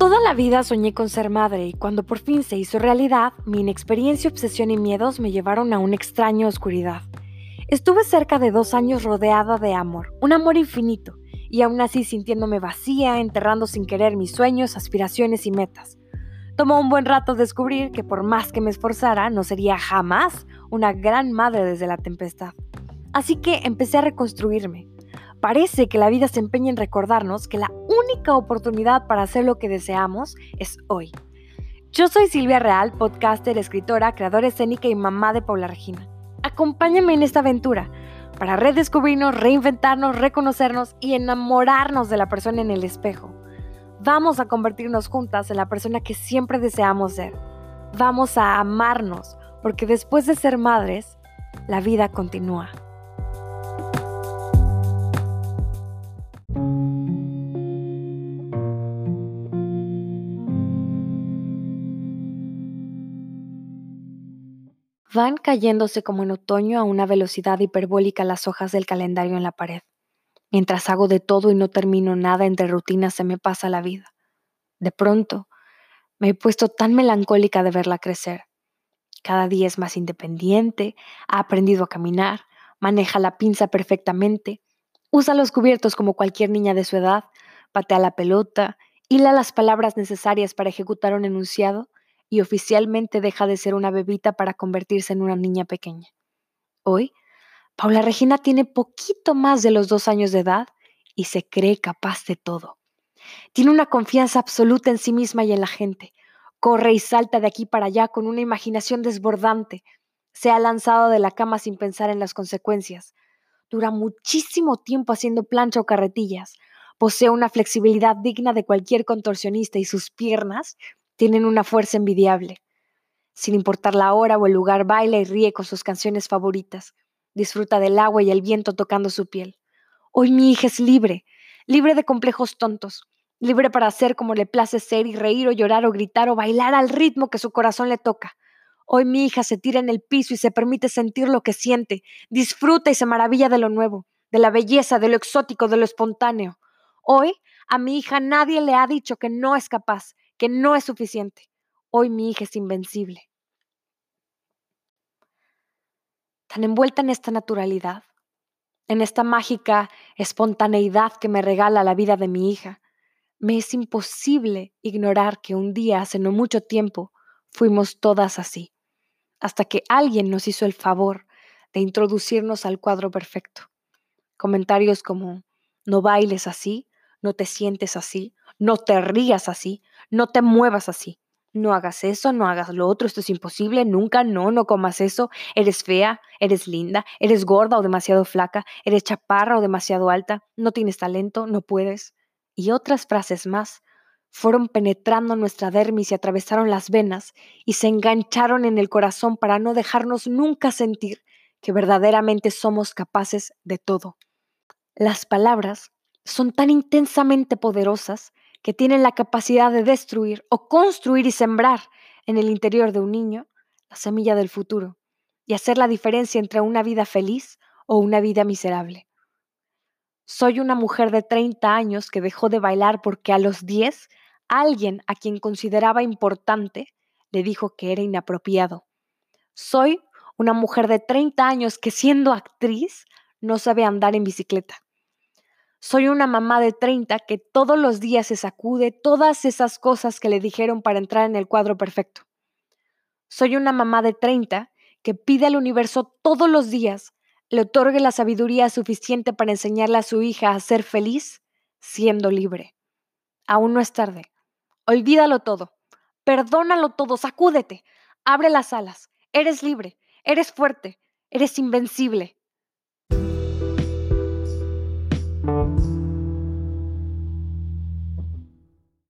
Toda la vida soñé con ser madre y cuando por fin se hizo realidad, mi inexperiencia, obsesión y miedos me llevaron a una extraña oscuridad. Estuve cerca de 2 años rodeada de amor, un amor infinito, y aún así sintiéndome vacía, enterrando sin querer mis sueños, aspiraciones y metas. Tomó un buen rato descubrir que por más que me esforzara, no sería jamás una gran madre desde la tempestad. Así que empecé a reconstruirme. Parece que la vida se empeña en recordarnos que la única oportunidad para hacer lo que deseamos es hoy. Yo soy Silvia Real, podcaster, escritora, creadora escénica y mamá de Paula Regina. Acompáñame en esta aventura para redescubrirnos, reinventarnos, reconocernos y enamorarnos de la persona en el espejo. Vamos a convertirnos juntas en la persona que siempre deseamos ser. Vamos a amarnos, porque después de ser madres, la vida continúa. Van cayéndose como en otoño a una velocidad hiperbólica las hojas del calendario en la pared. Mientras hago de todo y no termino nada, entre rutinas se me pasa la vida. De pronto, me he puesto tan melancólica de verla crecer. Cada día es más independiente, ha aprendido a caminar, maneja la pinza perfectamente, usa los cubiertos como cualquier niña de su edad, patea la pelota, hila las palabras necesarias para ejecutar un enunciado, y oficialmente deja de ser una bebita para convertirse en una niña pequeña. Hoy, Paula Regina tiene poquito más de los 2 años de edad y se cree capaz de todo. Tiene una confianza absoluta en sí misma y en la gente. Corre y salta de aquí para allá con una imaginación desbordante. Se ha lanzado de la cama sin pensar en las consecuencias. Dura muchísimo tiempo haciendo plancha o carretillas. Posee una flexibilidad digna de cualquier contorsionista y sus piernas tienen una fuerza envidiable. Sin importar la hora o el lugar, baila y ríe con sus canciones favoritas. Disfruta del agua y el viento tocando su piel. Hoy mi hija es libre, libre de complejos tontos, libre para hacer como le place ser y reír o llorar o gritar o bailar al ritmo que su corazón le toca. Hoy mi hija se tira en el piso y se permite sentir lo que siente, disfruta y se maravilla de lo nuevo, de la belleza, de lo exótico, de lo espontáneo. Hoy a mi hija nadie le ha dicho que no es capaz, que no es suficiente. Hoy mi hija es invencible. Tan envuelta en esta naturalidad, en esta mágica espontaneidad que me regala la vida de mi hija, me es imposible ignorar que un día, hace no mucho tiempo, fuimos todas así, hasta que alguien nos hizo el favor de introducirnos al cuadro perfecto. Comentarios como, no bailes así, no te sientes así, no te rías así, no te muevas así, no hagas eso, no hagas lo otro, esto es imposible, nunca, no comas eso, eres fea, eres linda, eres gorda o demasiado flaca, eres chaparra o demasiado alta, no tienes talento, no puedes. Y otras frases más fueron penetrando nuestra dermis y atravesaron las venas y se engancharon en el corazón para no dejarnos nunca sentir que verdaderamente somos capaces de todo. Las palabras son tan intensamente poderosas que tienen la capacidad de destruir o construir y sembrar en el interior de un niño la semilla del futuro y hacer la diferencia entre una vida feliz o una vida miserable. Soy una mujer de 30 años que dejó de bailar porque a los 10 alguien a quien consideraba importante le dijo que era inapropiado. Soy una mujer de 30 años que siendo actriz no sabe andar en bicicleta. Soy una mamá de 30 que todos los días se sacude todas esas cosas que le dijeron para entrar en el cuadro perfecto. Soy una mamá de 30 que pide al universo todos los días le otorgue la sabiduría suficiente para enseñarle a su hija a ser feliz siendo libre. Aún no es tarde. Olvídalo todo. Perdónalo todo. Sacúdete. Abre las alas. Eres libre. Eres fuerte. Eres invencible.